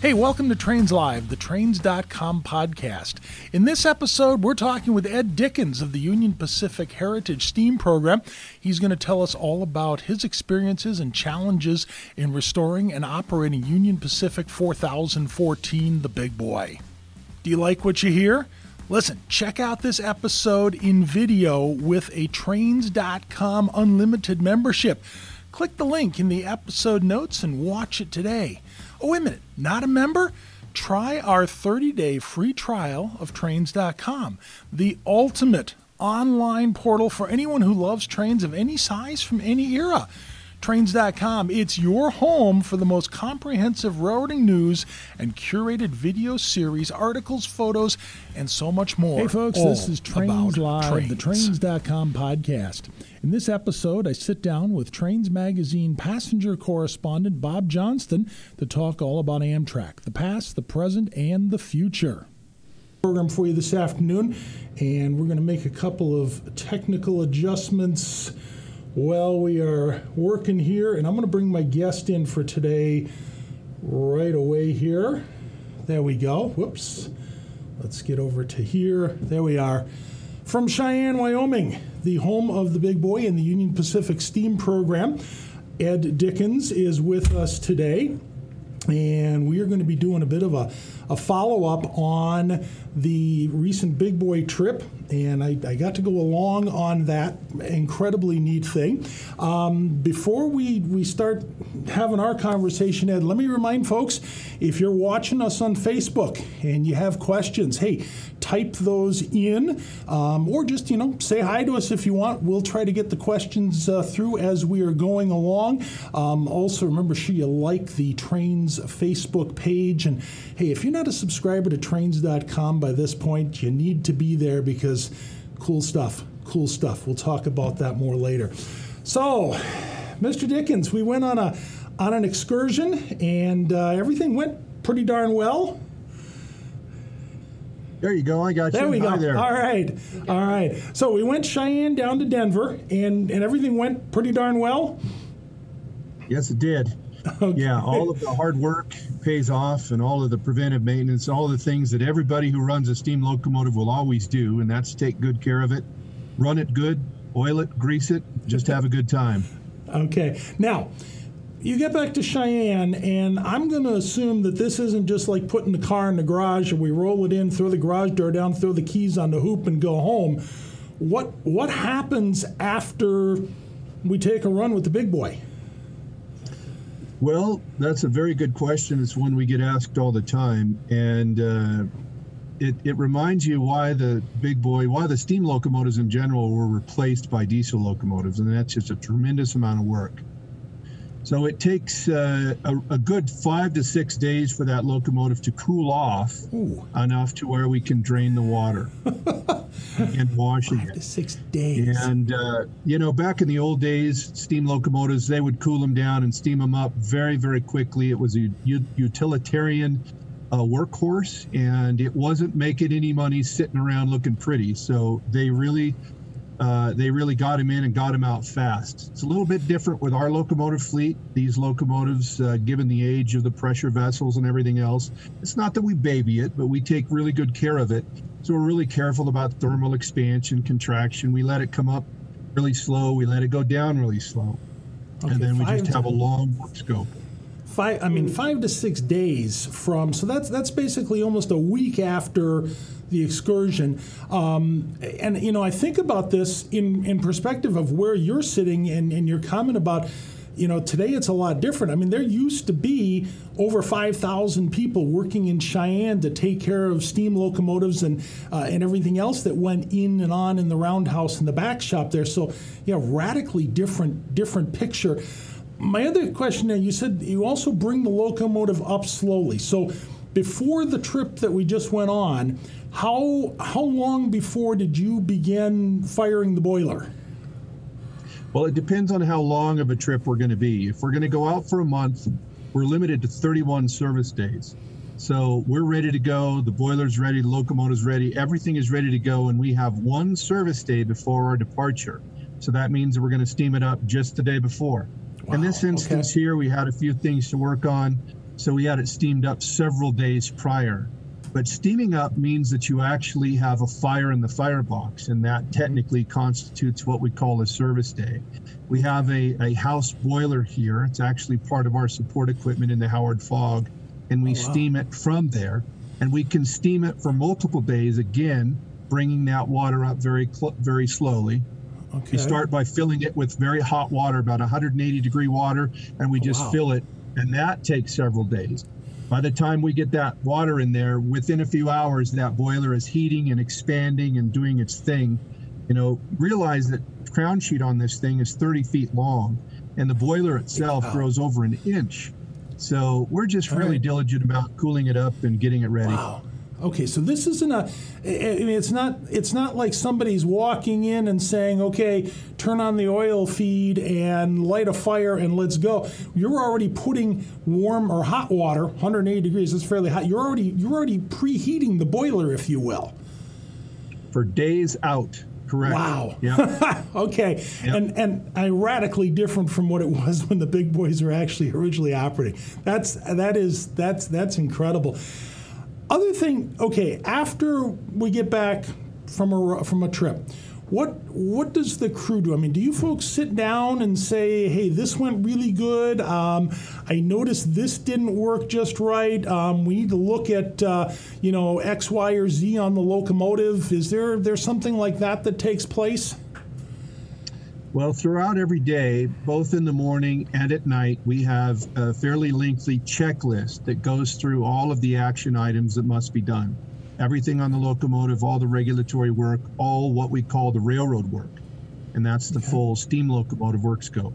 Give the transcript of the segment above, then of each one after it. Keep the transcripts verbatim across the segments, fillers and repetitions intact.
Hey, welcome to Trains Live, the Trains dot com podcast. In this episode, we're talking with Ed Dickens of the Union Pacific Heritage Steam Program. He's going to tell us all about his experiences and challenges in restoring and operating Union Pacific four thousand fourteen, the Big Boy. Do you like what you hear? Listen, check out this episode in video with a Trains dot com unlimited membership. Click the link in the episode notes and watch it today. Oh, wait a minute, not a member? Try our thirty-day free trial of Trains dot com, the ultimate online portal for anyone who loves trains of any size from any era. Trains dot com, it's your home for the most comprehensive railroading news and curated video series, articles, photos, and so much more. Hey folks, all this is Trains Live, trains. The Trains dot com podcast. In this episode, I sit down with Trains Magazine passenger correspondent Bob Johnston to talk all about Amtrak, the past, the present, and the future. Program for you this afternoon, and we're going to make a couple of technical adjustments. Well, we are working here, and I'm going to bring my guest in for today right away here. There we go. Whoops. Let's get over to here. There we are. From Cheyenne, Wyoming, the home of the Big Boy and the Union Pacific Steam Program, Ed Dickens is with us today. And we are going to be doing a bit of a, a follow-up on the recent Big Boy trip. And I, I got to go along on that incredibly neat thing. Um, before we, we start having our conversation, Ed, let me remind folks, if you're watching us on Facebook and you have questions, hey, type those in, um, or just, you know, say hi to us if you want. We'll try to get the questions uh, through as we are going along. Um, also, remember, should you like the Trains Facebook page? And, hey, if you're not a subscriber to Trains dot com by this point, you need to be there because cool stuff, cool stuff. We'll talk about that more later. So, Mister Dickens, we went on a on an excursion, and uh, everything went pretty darn well. There you go. I got there you. We go. There we go. All right. All right. So we went Cheyenne down to Denver, and, and everything went pretty darn well? Yes, it did. Okay. Yeah, all of the hard work pays off, and all of the preventive maintenance, all the things that everybody who runs a steam locomotive will always do, and that's take good care of it, run it good, oil it, grease it, just have a good time. Okay. Now, you get back to Cheyenne, and I'm going to assume that this isn't just like putting the car in the garage and we roll it in, throw the garage door down, throw the keys on the hoop, and go home. What what happens after we take a run with the Big Boy? Well, that's a very good question. It's one we get asked all the time, and uh, it it reminds you why the Big Boy, why the steam locomotives in general were replaced by diesel locomotives, and that's just a tremendous amount of work. So it takes uh, a, a good five to six days for that locomotive to cool off. Ooh. Enough to where we can drain the water and washing five it. Five to six days. And, uh, you know, back in the old days, steam locomotives, they would cool them down and steam them up very, very quickly. It was a u- utilitarian uh, workhorse, and it wasn't making any money sitting around looking pretty. So they really... Uh, they really got him in and got him out fast. It's a little bit different with our locomotive fleet. These locomotives, uh, given the age of the pressure vessels and everything else, it's not that we baby it, but we take really good care of it. So we're really careful about thermal expansion, contraction. We let it come up really slow. We let it go down really slow. Okay, and then we just have a long work scope. Five, I mean, five to six days from, so that's that's basically almost a week after the excursion. Um, and, you know, I think about this in, in perspective of where you're sitting and, and your comment about, you know, today it's a lot different. I mean, there used to be over five thousand people working in Cheyenne to take care of steam locomotives and uh, and everything else that went in and on in the roundhouse and the back shop there. So, you know, radically different, different picture. My other question there, you said you also bring the locomotive up slowly. So before the trip that we just went on, how how long before did you begin firing the boiler? Well, it depends on how long of a trip we're going to be. If we're going to go out for a month, we're limited to thirty-one service days. So we're ready to go. The boiler's ready. The locomotive's ready. Everything is ready to go, and we have one service day before our departure. So that means that we're going to steam it up just the day before. Wow, in this instance okay. Here, we had a few things to work on. So we had it steamed up several days prior. But steaming up means that you actually have a fire in the firebox, and that technically constitutes what we call a service day. We have a, a house boiler here. It's actually part of our support equipment in the Howard Fogg, and we oh, wow. steam it from there. And we can steam it for multiple days, again, bringing that water up very very slowly. Okay. We start by filling it with very hot water, about one hundred eighty degree water, and we just oh, wow. fill it, and that takes several days. By the time we get that water in there, within a few hours, that boiler is heating and expanding and doing its thing. You know, realize that the crown sheet on this thing is thirty feet long, and the boiler itself wow. grows over an inch. So we're just All really right. diligent about cooling it up and getting it ready. Wow. Okay, so this isn't a, I mean, it's not, it's not like somebody's walking in and saying, okay, turn on the oil feed and light a fire and let's go. You're already putting warm or hot water, one hundred eighty degrees, it's fairly hot. You're already, you're already preheating the boiler, if you will. For days out. Correct. Wow. Yep. Okay. Yep. And and radically different from what it was when the big boys were actually originally operating. That's that is that's that's incredible. Other thing, okay, after we get back from a from a trip, what what does the crew do? I mean, do you folks sit down and say, hey, this went really good. Um, I noticed this didn't work just right. Um, we need to look at, uh, you know, X, Y, or Z on the locomotive. Is there there's something like that that takes place? Well, throughout every day, both in the morning and at night, we have a fairly lengthy checklist that goes through all of the action items that must be done. Everything on the locomotive, all the regulatory work, all what we call the railroad work. And that's the okay. full steam locomotive work scope.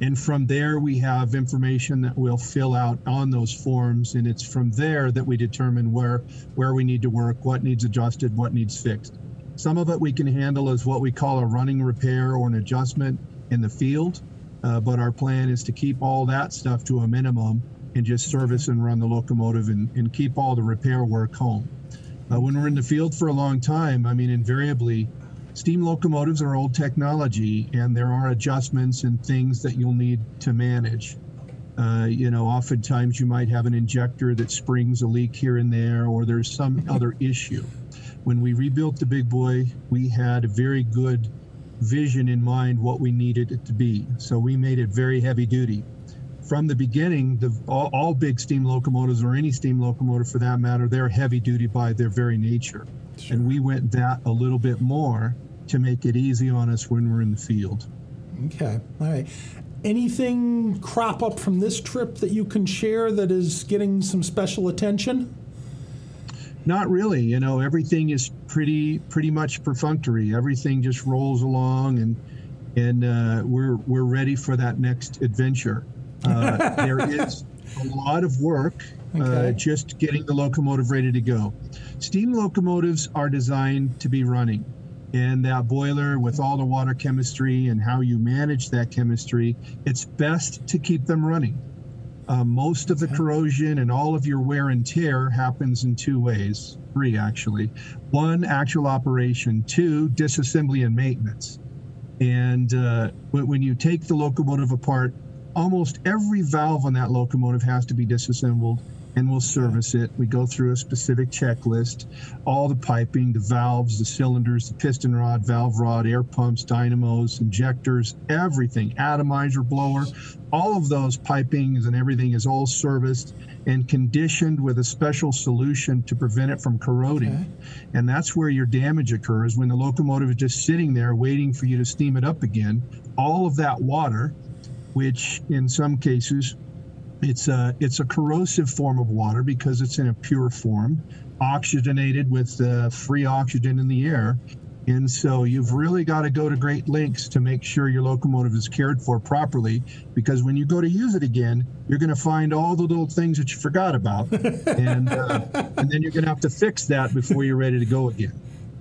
And from there, we have information that we'll fill out on those forms. And it's from there that we determine where, where we need to work, what needs adjusted, what needs fixed. Some of it we can handle as what we call a running repair or an adjustment in the field. Uh, but our plan is to keep all that stuff to a minimum and just service and run the locomotive and, and keep all the repair work home. Uh, when we're in the field for a long time, I mean, invariably, steam locomotives are old technology, and there are adjustments and things that you'll need to manage. Uh, you know, oftentimes you might have an injector that springs a leak here and there, or there's some other issue. When we rebuilt the Big Boy, we had a very good vision in mind what we needed it to be. So we made it very heavy duty. From the beginning, the, all, all big steam locomotives, or any steam locomotive for that matter, they're heavy duty by their very nature. Sure. And we went that a little bit more to make it easy on us when we're in the field. Okay. All right. Anything crop up from this trip that you can share that is getting some special attention? Not really. You know, everything is pretty pretty much perfunctory. Everything just rolls along, and and uh, we're we're ready for that next adventure. Uh, there is a lot of work okay. uh, just getting the locomotive ready to go. Steam locomotives are designed to be running, and that boiler with all the water chemistry and how you manage that chemistry, it's best to keep them running. Uh, most of the corrosion and all of your wear and tear happens in two ways, three actually. One, actual operation. Two, disassembly and maintenance. And uh, when you take the locomotive apart, almost every valve on that locomotive has to be disassembled, and we'll service it. We go through a specific checklist, all the piping, the valves, the cylinders, the piston rod, valve rod, air pumps, dynamos, injectors, everything, atomizer, blower, all of those pipings and everything is all serviced and conditioned with a special solution to prevent it from corroding. Okay. And that's where your damage occurs, when the locomotive is just sitting there waiting for you to steam it up again. All of that water, which in some cases, it's a, it's a corrosive form of water because it's in a pure form, oxygenated with uh, free oxygen in the air. And so you've really got to go to great lengths to make sure your locomotive is cared for properly, because when you go to use it again, you're going to find all the little things that you forgot about. and, uh, and then you're going to have to fix that before you're ready to go again.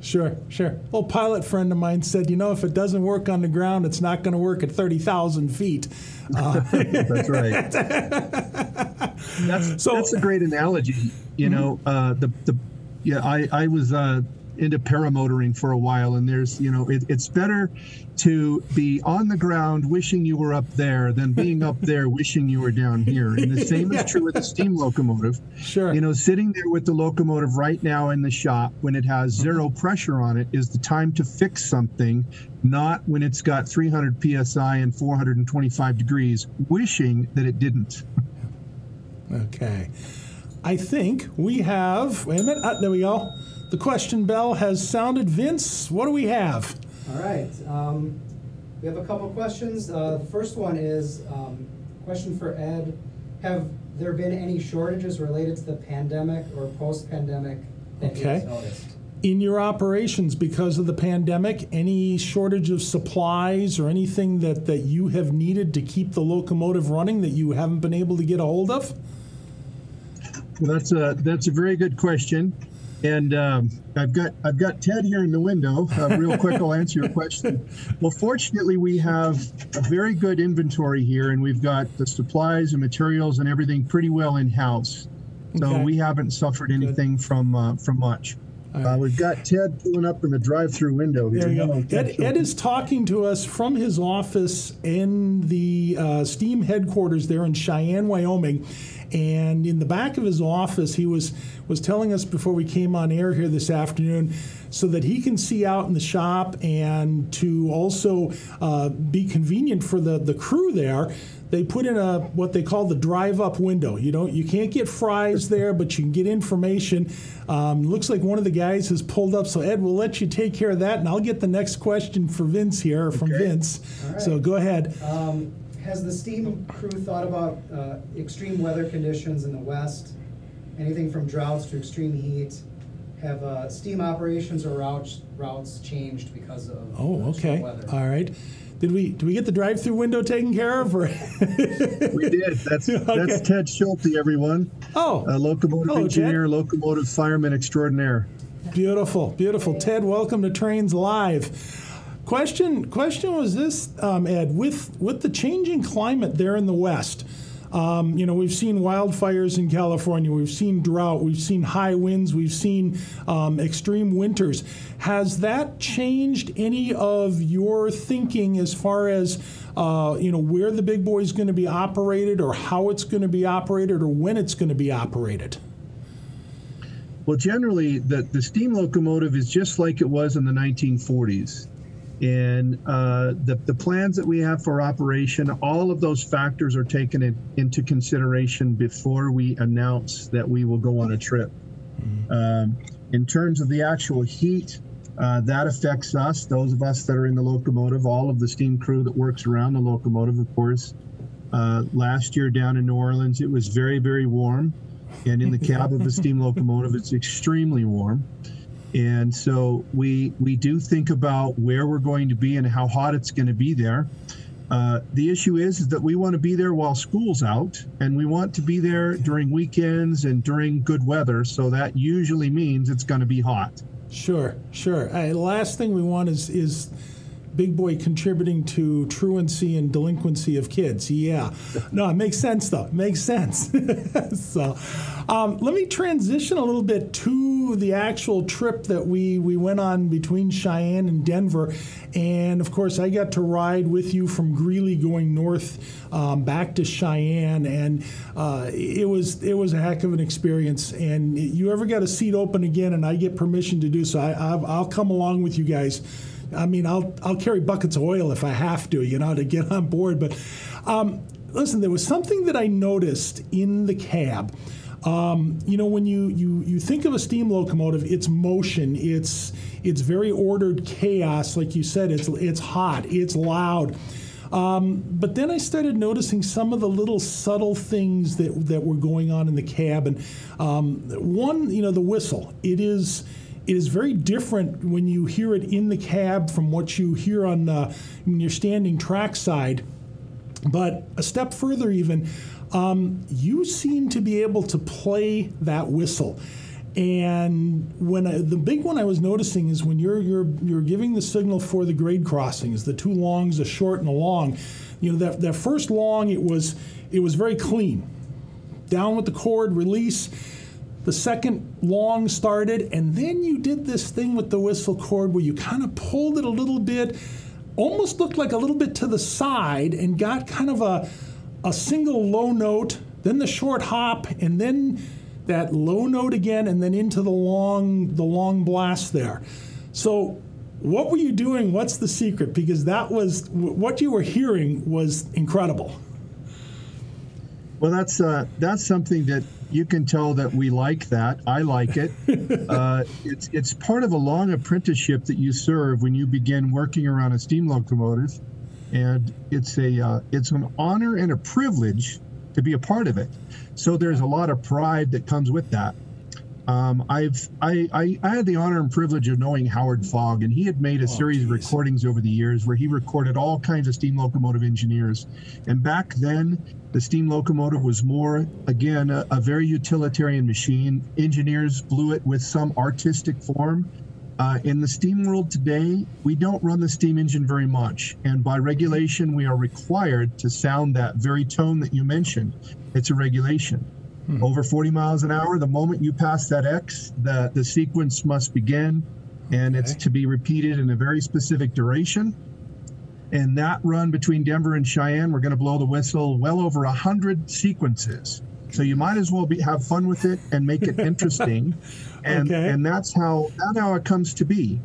Sure, sure. Old pilot friend of mine said, you know, if it doesn't work on the ground, it's not going to work at thirty thousand feet. Uh, that's right. that's, so, that's a great analogy. You mm-hmm. know, uh, the, the yeah, I, I was uh, into paramotoring for a while, and there's, you know, it, it's better to be on the ground wishing you were up there than being up there wishing you were down here. And the same yeah. is true with the steam locomotive. Sure. You know, sitting there with the locomotive right now in the shop when it has zero pressure on it is the time to fix something, not when it's got three hundred P S I and four hundred twenty-five degrees, wishing that it didn't. Okay. I think we have, wait a minute, oh, there we go. The question bell has sounded. Vince, what do we have? All right. Um, we have a couple questions. Uh, the first one is um, question for Ed. Have there been any shortages related to the pandemic or post-pandemic that okay. you've noticed? In your operations because of the pandemic, any shortage of supplies or anything that, that you have needed to keep the locomotive running that you haven't been able to get a hold of? Well, that's a, that's a very good question. And um, I've got I've got Ted here in the window. Uh, real quick, I'll answer your question. Well, fortunately, we have a very good inventory here, and we've got the supplies and materials and everything pretty well in house. So okay. we haven't suffered anything good. from uh, from much. Right. Uh, we've got Ted pulling up from the drive-through window. Here. There you go. Ed, Ed is talking to us from his office in the uh, STEAM headquarters there in Cheyenne, Wyoming. And in the back of his office, he was, was telling us before we came on air here this afternoon, so that he can see out in the shop and to also uh, be convenient for the, the crew there, they put in a what they call the drive-up window. You don't, you can't get fries there, but you can get information. Um, looks like one of the guys has pulled up, so Ed, we'll let you take care of that, and I'll get the next question for Vince here, from okay. Vince. All right. So go ahead. Um, Has the steam crew thought about uh, extreme weather conditions in the West? Anything from droughts to extreme heat? Have uh, steam operations or routes routes changed because of oh, okay, weather? All right. Did we do we get the drive-through window taken care of? Or we did. That's okay. that's Ted Schulte, everyone. Oh, a locomotive Hello, engineer, Ted. Locomotive fireman extraordinaire. Beautiful, beautiful. Ted, welcome to Trains Live. Question question was this, um, Ed, with, with the changing climate there in the West, um, you know, we've seen wildfires in California, we've seen drought, we've seen high winds, we've seen um, extreme winters. Has that changed any of your thinking as far as, uh, you know, where the Big Boy is going to be operated or how it's going to be operated or when it's going to be operated? Well, generally, the, the steam locomotive is just like it was in the nineteen forties. And uh, the, the plans that we have for operation, all of those factors are taken in, into consideration before we announce that we will go on a trip. Mm-hmm. Um, in terms of the actual heat, uh, that affects us, those of us that are in the locomotive, all of the steam crew that works around the locomotive, of course. Uh, last year down in New Orleans, it was very, very warm. And in the cab of a steam locomotive, it's extremely warm. And so we we do think about where we're going to be and how hot it's going to be there. Uh, the issue is, is that we want to be there while school's out, and we want to be there during weekends and during good weather. So that usually means it's going to be hot. Sure, sure. Uh, last thing we want is is Big Boy contributing to truancy and delinquency of kids. Yeah. No, it makes sense, though. It makes sense. So um, let me transition a little bit to the actual trip that we, we went on between Cheyenne and Denver. And, of course, I got to ride with you from Greeley going north um, back to Cheyenne. And uh, it was it was a heck of an experience. And you ever got a seat open again and I get permission to do so, I, I'll, I'll come along with you guys. I mean, I'll I'll carry buckets of oil if I have to, you know, to get on board. But um, listen, there was something that I noticed in the cab. Um, you know, when you, you you think of a steam locomotive, it's motion, it's it's very ordered chaos, like you said. It's it's hot, it's loud. Um, but then I started noticing some of the little subtle things that that were going on in the cab. And um, one, you know, the whistle. It is. It is very different when you hear it in the cab from what you hear on uh, when you're standing trackside. But a step further even, um, you seem to be able to play that whistle. And when I, the big one I was noticing is when you're you're you're giving the signal for the grade crossings, the two longs, a short and a long. You know that that first long, it was it was very clean, down with the cord, release. The second long started, and then you did this thing with the whistle cord where you kind of pulled it a little bit, almost looked like a little bit to the side, and got kind of a, a single low note, then the short hop, and then that low note again, and then into the long, the long blast there. So what were you doing? What's the secret? Because that was, what you were hearing was incredible. Well, that's uh, that's something that you can tell that we like that. I like it. uh, it's it's part of a long apprenticeship that you serve when you begin working around a steam locomotive, and it's a uh, it's an honor and a privilege to be a part of it. So there's a lot of pride that comes with that. Um, I've I, I I had the honor and privilege of knowing Howard Fogg, and he had made a series oh, of recordings over the years where he recorded all kinds of steam locomotive engineers. And back then, the steam locomotive was more, again, a, a very utilitarian machine. Engineers blew it with some artistic form. Uh, in the steam world today, we don't run the steam engine very much, and by regulation, we are required to sound that very tone that you mentioned. It's a regulation. Hmm. Over forty miles an hour, the moment you pass that X, the, the sequence must begin, and okay. It's to be repeated in a very specific duration. And that run between Denver and Cheyenne, we're going to blow the whistle well over one hundred sequences. So you might as well be, have fun with it and make it interesting. And, okay. and that's how that's how it comes to be.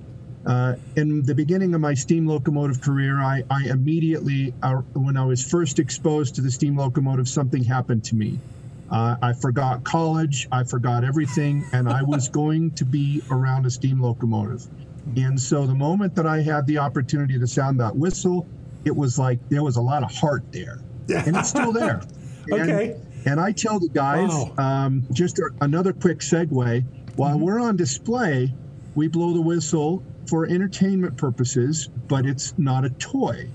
Uh, in the beginning of my steam locomotive career, I, I immediately, uh, when I was first exposed to the steam locomotive, something happened to me. Uh, I forgot college, I forgot everything, and I was going to be around a steam locomotive. And so the moment that I had the opportunity to sound that whistle, it was like there was a lot of heart there. And it's still there. okay. And, and I tell the guys, wow. um, just a, another quick segue, while mm-hmm. we're on display, we blow the whistle for entertainment purposes, but it's not a toy.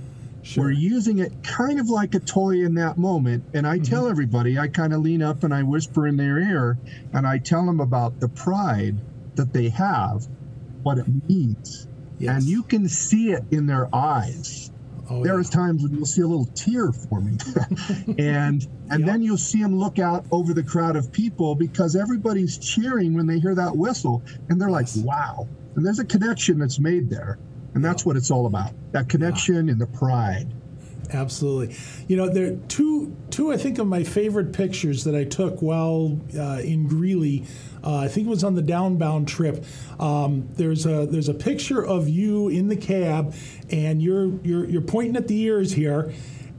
Sure. We're using it kind of like a toy in that moment. And I mm-hmm. tell everybody, I kind of lean up and I whisper in their ear, and I tell them about the pride that they have, what it means. Yes. And you can see it in their eyes. Oh, there yeah. is times when you'll see a little tear forming, and and yep. then you'll see them look out over the crowd of people because everybody's cheering when they hear that whistle, and they're like, wow. And there's a connection that's made there, and that's what it's all about, that connection yeah. and the pride. Absolutely. You know, there are two, two, I think, of my favorite pictures that I took while uh, in Greeley. Uh, I think it was on the downbound trip. Um, there's a there's a picture of you in the cab, and you're you're you're pointing at the ears here,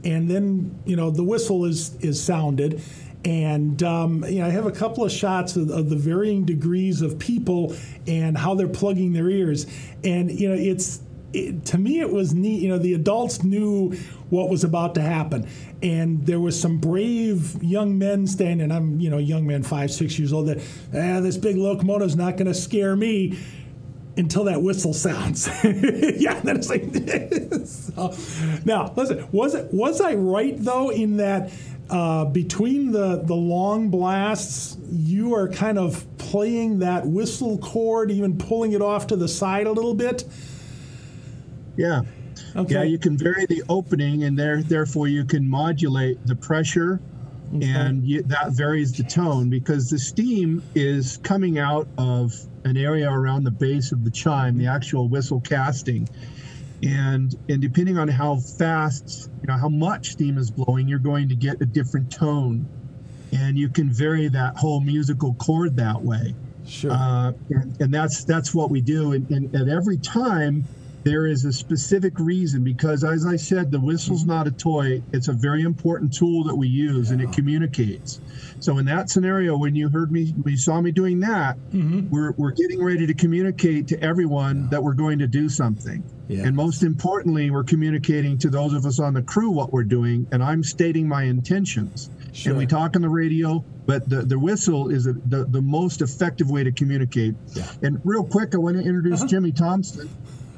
and then you know the whistle is is sounded, and um, you know I have a couple of shots of, of the varying degrees of people and how they're plugging their ears, and you know it's. It, to me, it was neat. You know, the adults knew what was about to happen, and there was some brave young men standing. I'm, you know, a young man, five, six years old. That ah, this big locomotive's not going to scare me until that whistle sounds. yeah, then it's like. so, now, listen. Was it? Was I right though in that uh, between the the long blasts, you are kind of playing that whistle chord, even pulling it off to the side a little bit. Yeah, okay. yeah. You can vary the opening, and there, therefore you can modulate the pressure, okay. and you, that varies the tone because the steam is coming out of an area around the base of the chime, the actual whistle casting, and and depending on how fast, you know, how much steam is blowing, you're going to get a different tone, and you can vary that whole musical chord that way. Sure. Uh, and, and that's that's what we do, and, and at every time. There is a specific reason because, as I said, the whistle's not a toy. It's a very important tool that we use, yeah. and it communicates. So in that scenario, when you heard me, when you saw me doing that, mm-hmm. we're, we're getting ready to communicate to everyone yeah. that we're going to do something. Yeah. And most importantly, we're communicating to those of us on the crew what we're doing, and I'm stating my intentions. Sure. And we talk on the radio, but the, the whistle is a, the, the most effective way to communicate. Yeah. And real quick, I want to introduce uh-huh. Jimmy Thompson.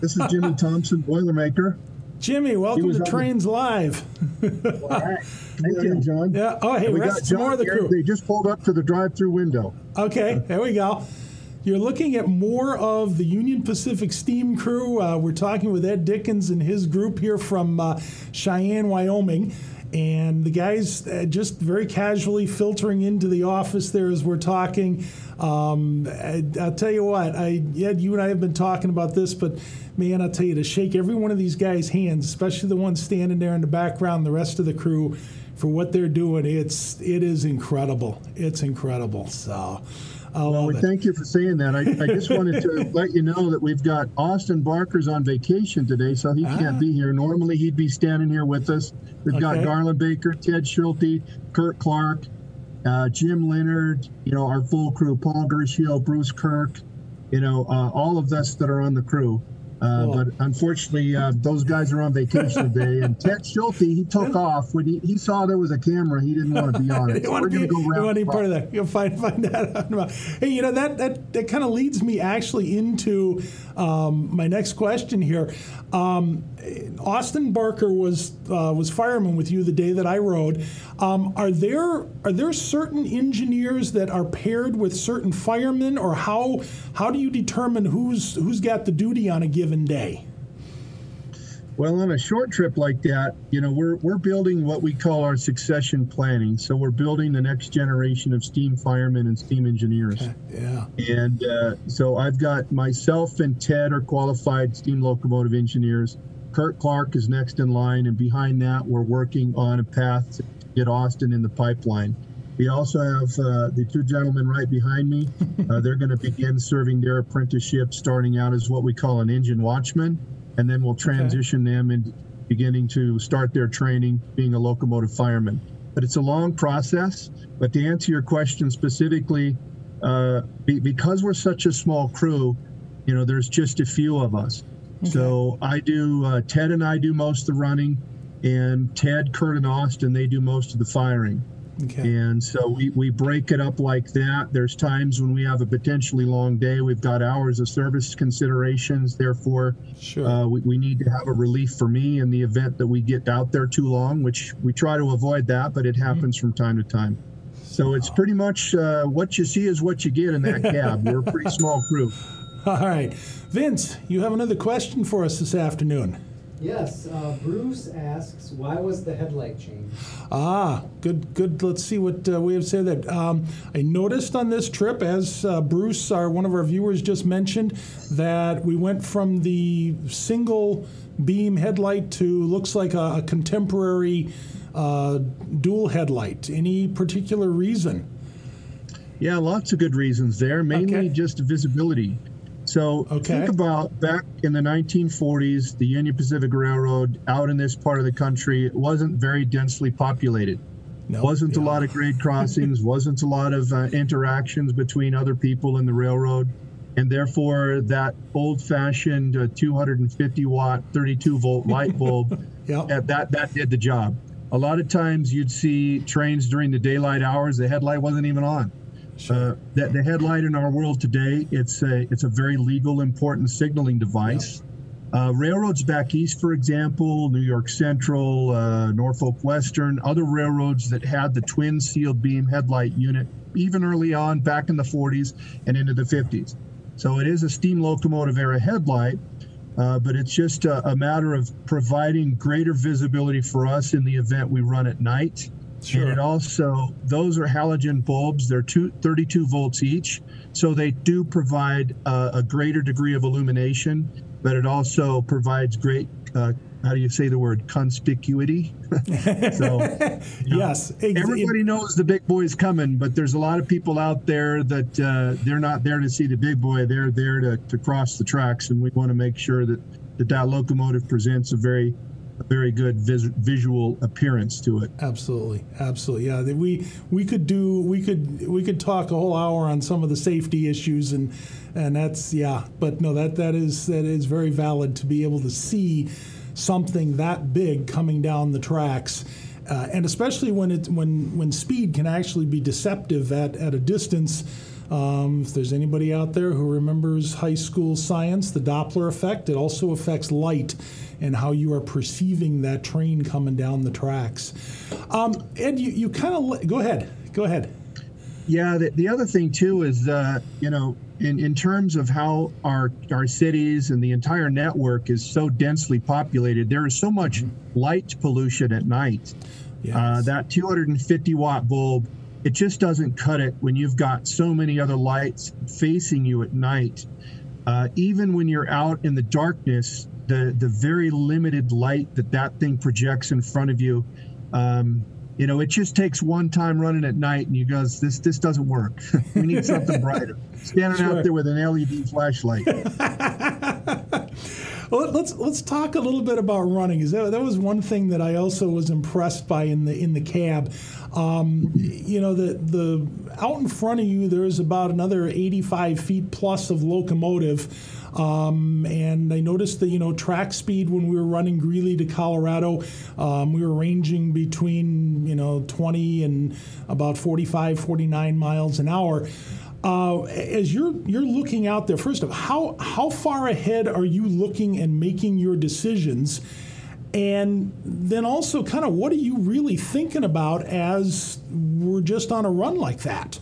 This is Jimmy Thompson, Boilermaker. Jimmy, welcome to Trains the... Live. All right. Thank you, you, John. Yeah. Oh, hey, we rest got John more of the crew. They just pulled up to the drive-through window. Okay, uh, there we go. You're looking at more of the Union Pacific Steam crew. Uh, we're talking with Ed Dickens and his group here from uh, Cheyenne, Wyoming. And the guy's just very casually filtering into the office there as we're talking. Um, I, I'll tell you what, I, Ed, you and I have been talking about this, but man, I'll tell you, to shake every one of these guys' hands, especially the ones standing there in the background, the rest of the crew, for what they're doing, it's it is incredible. It's incredible. So, I well, love we it. Thank you for saying that. I, I just wanted to let you know that we've got Austin Barker's on vacation today, so he ah. can't be here. Normally, he'd be standing here with us. We've okay. got Garland Baker, Ted Schulte, Kurt Clark, uh, Jim Leonard. You know, our full crew: Paul Garishio, Bruce Kirk. You know, uh, all of us that are on the crew. Uh, cool. But unfortunately, uh, those guys are on vacation today. And Ted Schulte, he took off when he, he saw there was a camera. He didn't want to be on it. So we're going to go around. You want to be part of that? You'll find find that out. Hey, you know that that, that kind of leads me actually into um, my next question here. Um, Austin Barker was uh, was fireman with you the day that I rode. Um, are there are there certain engineers that are paired with certain firemen, or how how do you determine who's who's got the duty on a given day? Well, on a short trip like that, you know, we're we're building what we call our succession planning. So we're building the next generation of steam firemen and steam engineers. Yeah. And uh, so I've got myself and Ted are qualified steam locomotive engineers. Kurt Clark is next in line, and behind that, we're working on a path to get Austin in the pipeline. We also have uh, the two gentlemen right behind me. Uh, they're going to begin serving their apprenticeship, starting out as what we call an engine watchman, and then we'll transition okay. them and beginning to start their training, being a locomotive fireman. But it's a long process. But to answer your question specifically, uh, be, because we're such a small crew, you know, there's just a few of us. Okay. So I do, uh, Ted and I do most of the running, and Ted, Kurt, and Austin, they do most of the firing. Okay. And so we, we break it up like that. There's times when we have a potentially long day. We've got hours of service considerations. Therefore, sure. uh, we, we need to have a relief for me in the event that we get out there too long, which we try to avoid that, but it happens mm-hmm. from time to time. So it's pretty much uh, what you see is what you get in that cab. We're a pretty small crew. All right. Vince, you have another question for us this afternoon. Yes, uh, Bruce asks, why was the headlight changed? Ah, good, good. Let's see what uh, we have said that. Um, I noticed on this trip, as uh, Bruce, our, one of our viewers, just mentioned, that we went from the single beam headlight to looks like a, a contemporary uh, dual headlight. Any particular reason? Yeah, lots of good reasons there, mainly okay. just visibility. So okay. think about back in the nineteen forties, the Union Pacific Railroad out in this part of the country, it wasn't very densely populated. Nope. Wasn't yeah. a lot of grade crossings, wasn't a lot of uh, interactions between other people in the railroad. And therefore, that old-fashioned uh, two hundred fifty watt, thirty-two volt light bulb, yep. that, that, that did the job. A lot of times you'd see trains during the daylight hours, the headlight wasn't even on. Uh, that the headlight in our world today, it's a it's a very legal, important signaling device. Uh, railroads back east, for example, New York Central, uh, Norfolk Western, other railroads that had the twin sealed beam headlight unit, even early on back in the forties and into the fifties. So it is a steam locomotive era headlight, uh, but it's just a, a matter of providing greater visibility for us in the event we run at night. Sure. And it also, those are halogen bulbs. They're two, thirty-two volts each, so they do provide uh, a greater degree of illumination, but it also provides great, uh, how do you say the word, conspicuity? So, you know, yes. Everybody knows the big boy's coming, but there's a lot of people out there that uh, they're not there to see the big boy. They're there to, to cross the tracks, and we want to make sure that, that that locomotive presents a very A very good vis visual appearance to it. Absolutely, absolutely. Yeah, we we could do we could we could talk a whole hour on some of the safety issues and and that's yeah. But no, that that is that is very valid to be able to see something that big coming down the tracks, uh, and especially when it when when speed can actually be deceptive at at a distance. Um, if there's anybody out there who remembers high school science, the Doppler effect, it also affects light and how you are perceiving that train coming down the tracks. Um, Ed, you, you kind of, go ahead, go ahead. Yeah, the, the other thing too is, uh, you know, in, in terms of how our, our cities and the entire network is so densely populated, there is so much light pollution at night. Yes. Uh, that two hundred fifty watt bulb, it just doesn't cut it when you've got so many other lights facing you at night. Uh, even when you're out in the darkness, the, the very limited light that that thing projects in front of you, um, you know, it just takes one time running at night and you goes, this this doesn't work. We need something brighter. Standing sure. out there with an L E D flashlight. Well, let's let's talk a little bit about running. Is that that was one thing that I also was impressed by in the in the cab. Um, you know, the the out in front of you there is about another eighty-five feet plus of locomotive. Um, and I noticed that, you know, track speed when we were running Greeley to Colorado, um, we were ranging between, you know, twenty and about forty-five, forty-nine miles an hour. Uh, as you're you're looking out there, first of all, how how far ahead are you looking and making your decisions, and then also kind of what are you really thinking about as we're just on a run like that?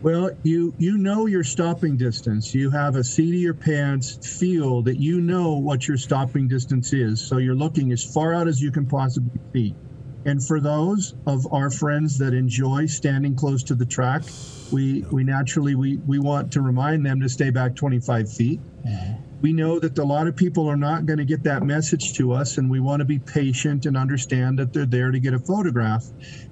Well, you you know your stopping distance. You have a seat of your pants feel that you know what your stopping distance is, so you're looking as far out as you can possibly be. And for those of our friends that enjoy standing close to the track, we we naturally we, we want to remind them to stay back twenty-five feet. Mm-hmm. We know that a lot of people are not going to get that message to us, and we want to be patient and understand that they're there to get a photograph.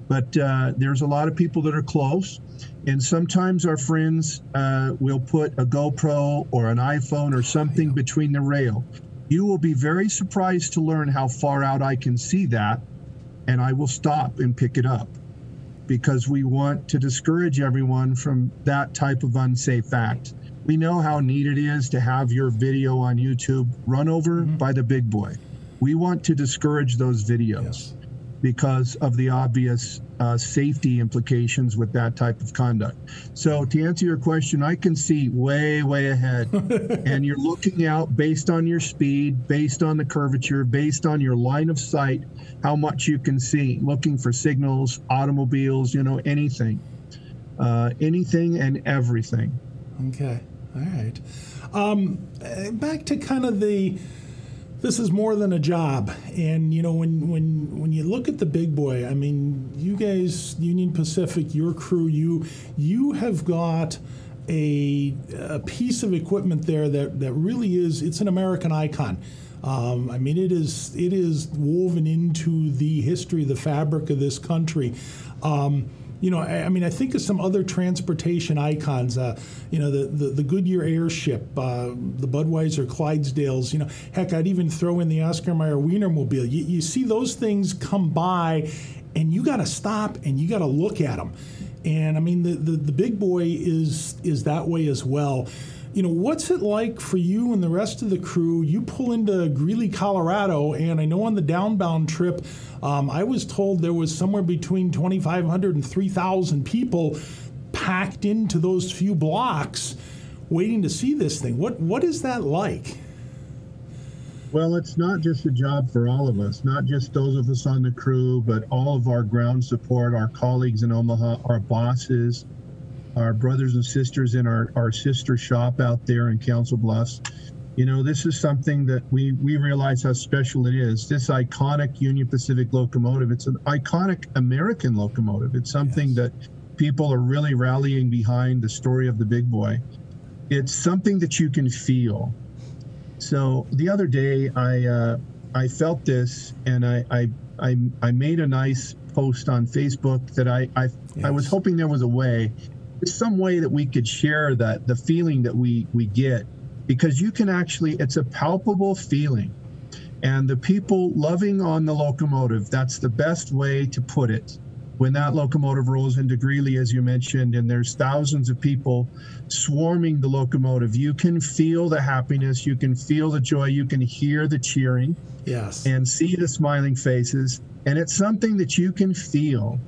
But uh, there's a lot of people that are close, and sometimes our friends uh, will put a GoPro or an iPhone or something between the rail. You will be very surprised to learn how far out I can see that, and I will stop and pick it up, because we want to discourage everyone from that type of unsafe act. We know how neat it is to have your video on YouTube run over mm-hmm. by the big boy. We want to discourage those videos yes. because of the obvious uh, safety implications with that type of conduct. So to answer your question, I can see way, way ahead. And you're looking out based on your speed, based on the curvature, based on your line of sight, how much you can see, looking for signals, automobiles, you know, anything, uh, anything and everything. Okay. All right. Um, back to kind of the, this is more than a job. And, you know, when, when, when you look at the big boy, I mean, you guys, Union Pacific, your crew, you, you have got a, a piece of equipment there that, that really is, it's an American icon. Um, I mean, it is, it is woven into the history, the fabric of this country. Um, You know, I, I mean, I think of some other transportation icons, uh, you know, the, the, the Goodyear airship, uh, the Budweiser Clydesdales, you know, heck, I'd even throw in the Oscar Mayer Wienermobile. You, you see those things come by and you got to stop and you got to look at them. And I mean, the, the, the big boy is is that way as well. You know, what's it like for you and the rest of the crew? You pull into Greeley, Colorado, and I know on the downbound trip, um, I was told there was somewhere between twenty-five hundred and three thousand people packed into those few blocks waiting to see this thing. What What is that like? Well, it's not just a job for all of us, not just those of us on the crew, but all of our ground support, our colleagues in Omaha, our bosses, our brothers and sisters in our, our sister shop out there in Council Bluffs. You know, this is something that we, we realize how special it is. This iconic Union Pacific locomotive, it's an iconic American locomotive. It's something yes. that people are really rallying behind, the story of the big boy. It's something that you can feel. So the other day I uh, I felt this, and I, I, I, I made a nice post on Facebook that I, I, yes. I was hoping there was a way some way that we could share that the feeling that we we get, because you can actually, it's a palpable feeling, and the people loving on the locomotive, that's the best way to put it. When that locomotive rolls into Greeley, as you mentioned, and there's thousands of people swarming the locomotive, you can feel the happiness, you can feel the joy, you can hear the cheering, yes, and see the smiling faces, and it's something that you can feel.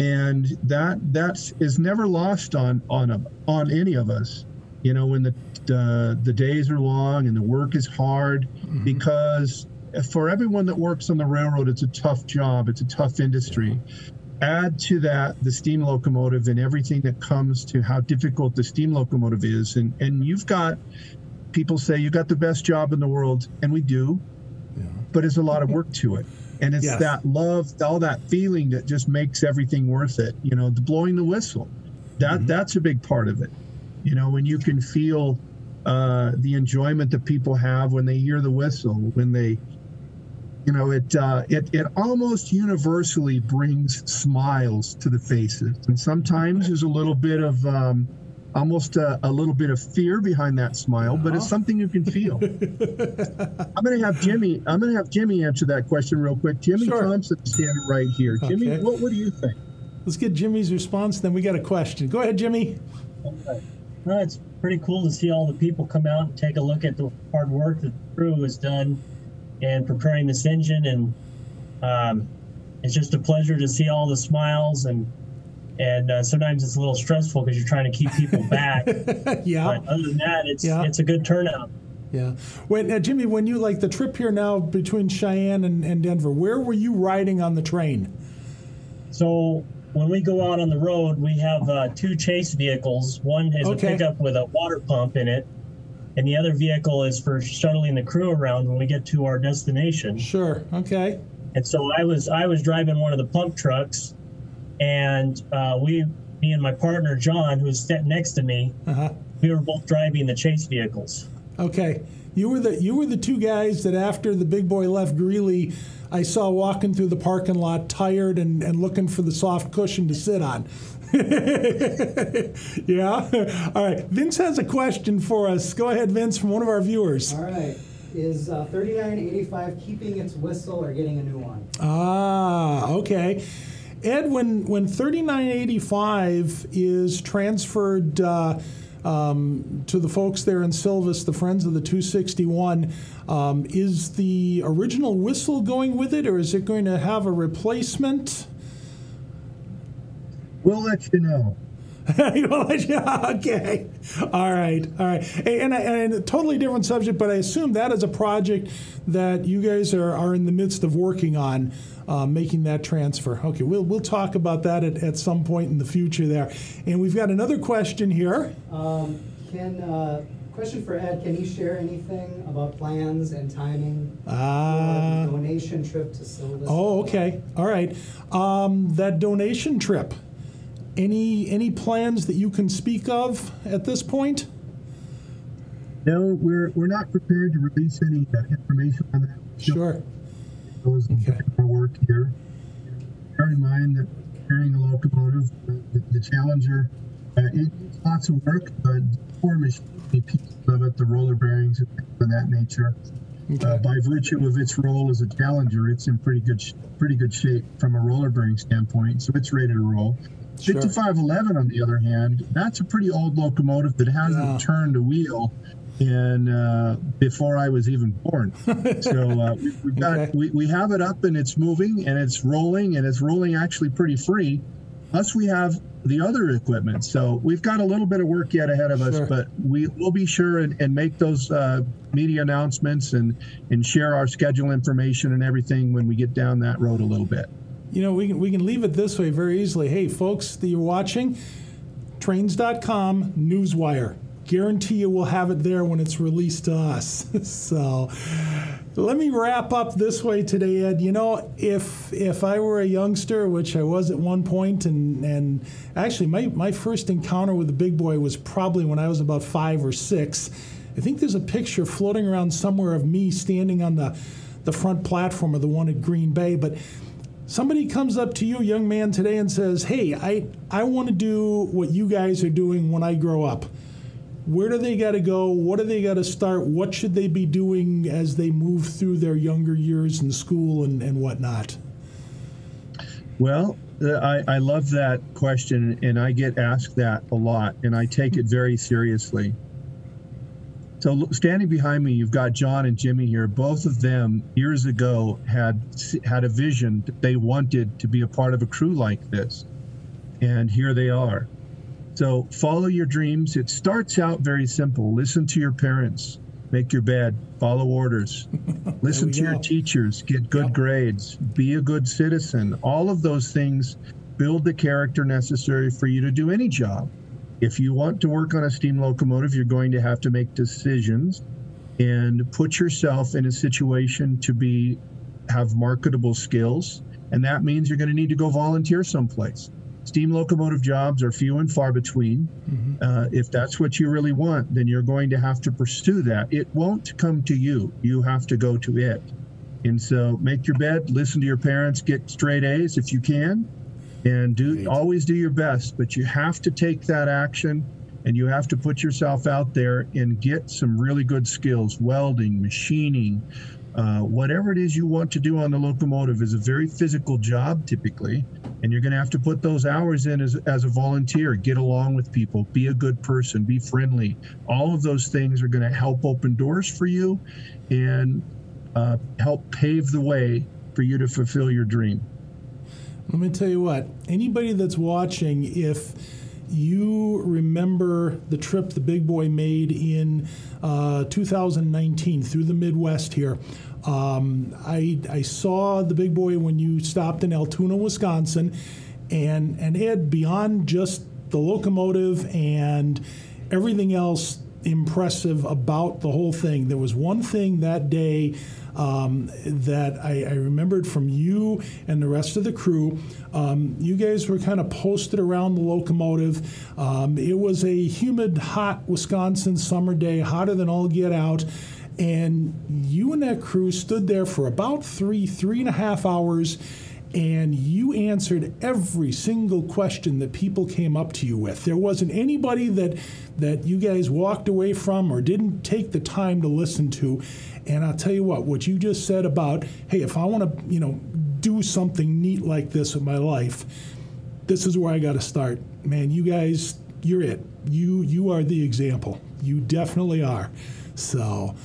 And that that is never lost on on a, on any of us, you know, when the uh, the days are long and the work is hard, mm-hmm. because for everyone that works on the railroad, it's a tough job, it's a tough industry. Yeah. Add to that the steam locomotive and everything that comes to how difficult the steam locomotive is, and and you've got people say you've got the best job in the world, and we do, yeah. but it's a lot of work to it. And it's yes. that love, all that feeling that just makes everything worth it. You know, the blowing the whistle, that mm-hmm. that's a big part of it. You know, when you can feel uh, the enjoyment that people have when they hear the whistle, when they, you know, it, uh, it, it almost universally brings smiles to the faces. And sometimes there's a little bit of um, almost a, a little bit of fear behind that smile, but it's something you can feel. I'm going to have Jimmy, I'm going to have Jimmy answer that question real quick. Jimmy sure. Thompson standing right here. Jimmy, okay. what, what do you think? Let's get Jimmy's response. Then we got a question. Go ahead, Jimmy. Okay. Well, it's pretty cool to see all the people come out and take a look at the hard work that the crew has done in preparing this engine. And um, it's just a pleasure to see all the smiles. And and uh, sometimes it's a little stressful because you're trying to keep people back. yeah. But other than that, it's yeah. it's a good turnout. Yeah. When, uh, Jimmy, when you like the trip here now between Cheyenne and, and Denver, where were you riding on the train? So when we go out on the road, we have uh, two chase vehicles. One is okay. a pickup with a water pump in it, and the other vehicle is for shuttling the crew around when we get to our destination. Sure. Okay. And so I was I was driving one of the pump trucks, and uh, we, me and my partner John, who's sitting next to me, uh-huh. we were both driving the chase vehicles. Okay. You were the you were the two guys that after the big boy left Greeley, I saw walking through the parking lot tired and, and looking for the soft cushion to sit on. yeah? All right. Vince has a question for us. Go ahead, Vince, from one of our viewers. All right. Is uh, thirty-nine eighty-five keeping its whistle or getting a new one? Ah, okay. Ed, when, when thirty-nine eighty-five is transferred uh, Um, to the folks there in Silvis, the Friends of the two sixty-one, um, is the original whistle going with it, or is it going to have a replacement? We'll let you know. we'll let you know. Okay. All right. All right. And, and, and a totally different subject, but I assume that is a project that you guys are, are in the midst of working on. Uh, making that transfer. Okay, we'll we'll talk about that at, at some point in the future there. And we've got another question here. Um, can uh, question for Ed, can he share anything about plans and timing uh, for the donation trip to Silvis? Oh, okay. All right. Um, that donation trip, any any plans that you can speak of at this point? No, we're, we're not prepared to release any uh, information on that. Sure. Okay. Our work here. Bear in mind that carrying a locomotive, the, the Challenger, uh, it needs lots of work, but four machinery pieces of it, the roller bearings and things of that nature. Okay. Uh, by virtue of its role as a Challenger, it's in pretty good, pretty good shape from a roller bearing standpoint, so it's ready to roll. Sure. fifty-five eleven, on the other hand, that's a pretty old locomotive that hasn't yeah. turned a wheel. And uh, before I was even born, so uh, we, we've got okay. we, we have it up and it's moving and it's rolling and it's rolling actually pretty free. Plus we have the other equipment, so we've got a little bit of work yet ahead of sure. us. But we will be sure and, and make those uh, media announcements and and share our schedule information and everything when we get down that road a little bit. You know, we can we can leave it this way very easily. Hey, folks that you're watching, trains dot com newswire. Guarantee you we'll have it there when it's released to us. So let me wrap up this way today, Ed. You know, if if I were a youngster, which I was at one point, and and actually my, my first encounter with the big boy was probably when I was about five or six. I think there's a picture floating around somewhere of me standing on the, the front platform of the one at Green Bay. But somebody comes up to you, young man, today and says, hey, I, I want to do what you guys are doing when I grow up. Where do they got to go? What do they got to start? What should they be doing as they move through their younger years in school and, and whatnot? Well, I, I love that question, and I get asked that a lot, and I take it very seriously. So standing behind me, you've got John and Jimmy here. Both of them years ago had had a vision that they wanted to be a part of a crew like this, and here they are. So follow your dreams. It starts out very simple. Listen to your parents. Make your bed. Follow orders. Listen to go. your teachers. Get good yep. grades. Be a good citizen. All of those things build the character necessary for you to do any job. If you want to work on a steam locomotive, you're going to have to make decisions and put yourself in a situation to be have marketable skills, and that means you're going to need to go volunteer someplace. Steam locomotive jobs are few and far between. Mm-hmm. Uh, if that's what you really want, then you're going to have to pursue that. It won't come to you. You have to go to it. And so make your bed, listen to your parents, get straight A's if you can, and do right. always do your best. But you have to take that action, and you have to put yourself out there and get some really good skills. Welding, machining, uh, whatever it is you want to do on the locomotive is a very physical job typically. And you're going to have to put those hours in as, as a volunteer. Get along with people. Be a good person. Be friendly. All of those things are going to help open doors for you and uh, help pave the way for you to fulfill your dream. Let me tell you what. Anybody that's watching, if you remember the trip the Big Boy made in uh, two thousand nineteen through the Midwest here, Um, I, I saw the Big Boy when you stopped in Altoona, Wisconsin, and, and Ed, beyond just the locomotive and everything else impressive about the whole thing, there was one thing that day um, that I, I remembered from you and the rest of the crew. Um, you guys were kind of posted around the locomotive. Um, it was a humid, hot Wisconsin summer day, hotter than all get out. And you and that crew stood there for about three, three and a half hours, and you answered every single question that people came up to you with. There wasn't anybody that that you guys walked away from or didn't take the time to listen to. And I'll tell you what, what you just said about, hey, if I want to, you know, do something neat like this in my life, this is where I got to start. Man, you guys, you're it. You, you are the example. You definitely are. So...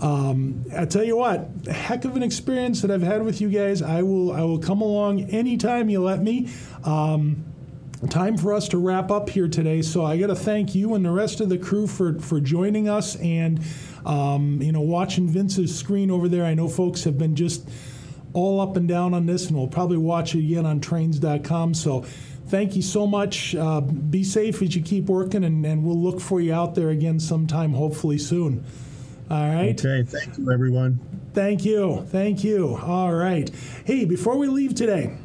Um, I tell you what, heck of an experience that I've had with you guys. I will I will come along anytime you let me. Um, time for us to wrap up here today, so I got to thank you and the rest of the crew for, for joining us and um, you know, watching Vince's screen over there. I know folks have been just all up and down on this, and we'll probably watch it again on trains dot com. So thank you so much. Uh, be safe as you keep working, and, and we'll look for you out there again sometime, hopefully soon. All right. Okay. Thank you, everyone. Thank you. Thank you. All right. Hey, before we leave today,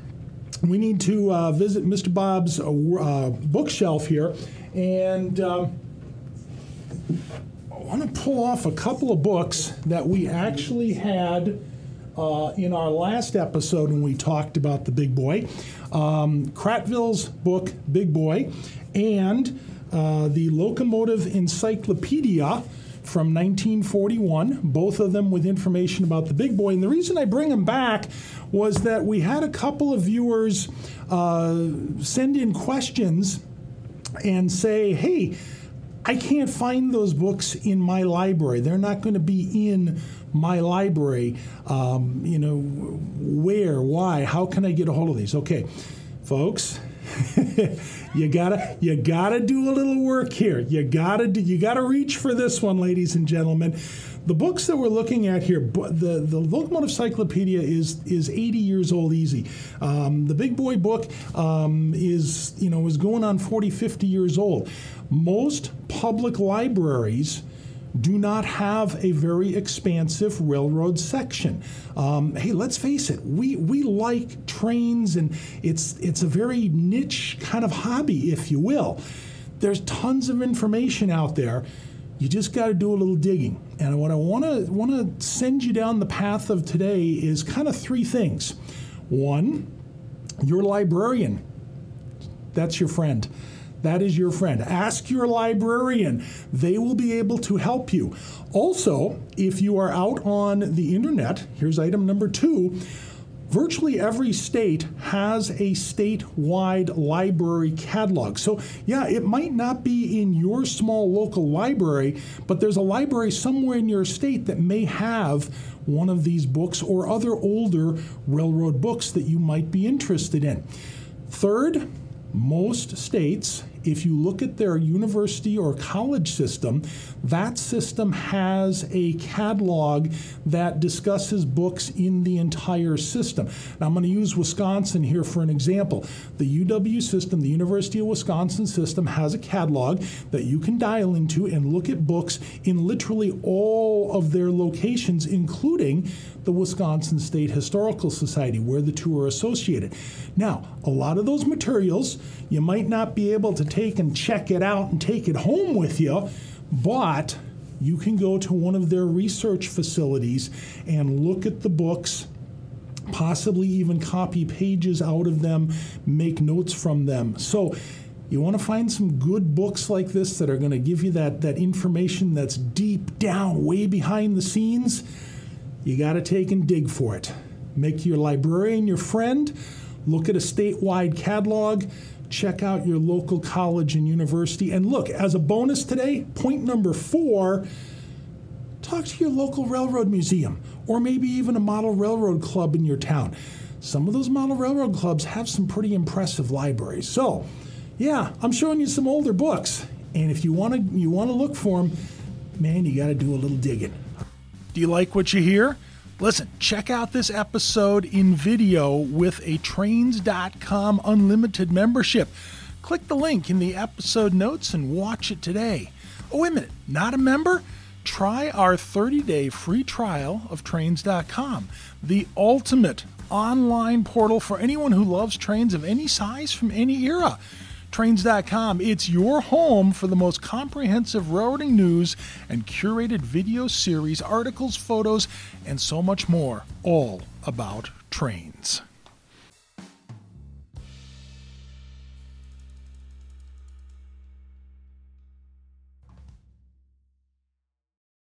we need to uh, visit Mister Bob's uh, bookshelf here, and uh, I want to pull off a couple of books that we actually had uh, in our last episode when we talked about the Big Boy. Um, Cratville's book, Big Boy, and uh, the Locomotive Encyclopedia from nineteen forty-one, both of them with information about the Big Boy. And the reason I bring them back was that we had a couple of viewers uh, send in questions and say, hey, I can't find those books in my library. They're not going to be in my library. Um, you know, where, why, how can I get a hold of these? Okay, folks. you gotta, you gotta do a little work here. You gotta, do, you gotta reach for this one, ladies and gentlemen. The books that we're looking at here, the the Locomotive Encyclopedia is is eighty years old easy. Um, the Big Boy book um, is you know is going on forty, fifty years old. Most public libraries do not have a very expansive railroad section. Um, hey, let's face it, we we like trains, and it's it's a very niche kind of hobby, if you will. There's tons of information out there. You just got to do a little digging. And what I want to want to send you down the path of today is kind of three things. One, your librarian. That's your friend. That is your friend. Ask your librarian. They will be able to help you. Also, if you are out on the internet, here's item number two, virtually every state has a statewide library catalog. So yeah, it might not be in your small local library, but there's a library somewhere in your state that may have one of these books or other older railroad books that you might be interested in. Third, most states If you look at their university or college system, that system has a catalog that discusses books in the entire system. And I'm going to use Wisconsin here for an example. The U W system, the University of Wisconsin system, has a catalog that you can dial into and look at books in literally all of their locations, including the Wisconsin State Historical Society, where the two are associated. Now, a lot of those materials, you might not be able to take and check it out and take it home with you, but you can go to one of their research facilities and look at the books, possibly even copy pages out of them, make notes from them. So you want to find some good books like this that are going to give you that, that information that's deep down, way behind the scenes. You got to take and dig for it. Make your librarian your friend. Look at a statewide catalog. Check out your local college and university. And look, as a bonus today, point number four, talk to your local railroad museum or maybe even a model railroad club in your town. Some of those model railroad clubs have some pretty impressive libraries. So, yeah, I'm showing you some older books. And if you want to you want to look for them, man, you got to do a little digging. Do you like what you hear? Listen, check out this episode in video with a Trains dot com unlimited membership. Click the link in the episode notes and watch it today. Oh, wait a minute. Not a member? Try our thirty-day free trial of Trains dot com, the ultimate online portal for anyone who loves trains of any size from any era. Trains dot com, it's your home for the most comprehensive railroading news and curated video series, articles, photos, and so much more, all about trains.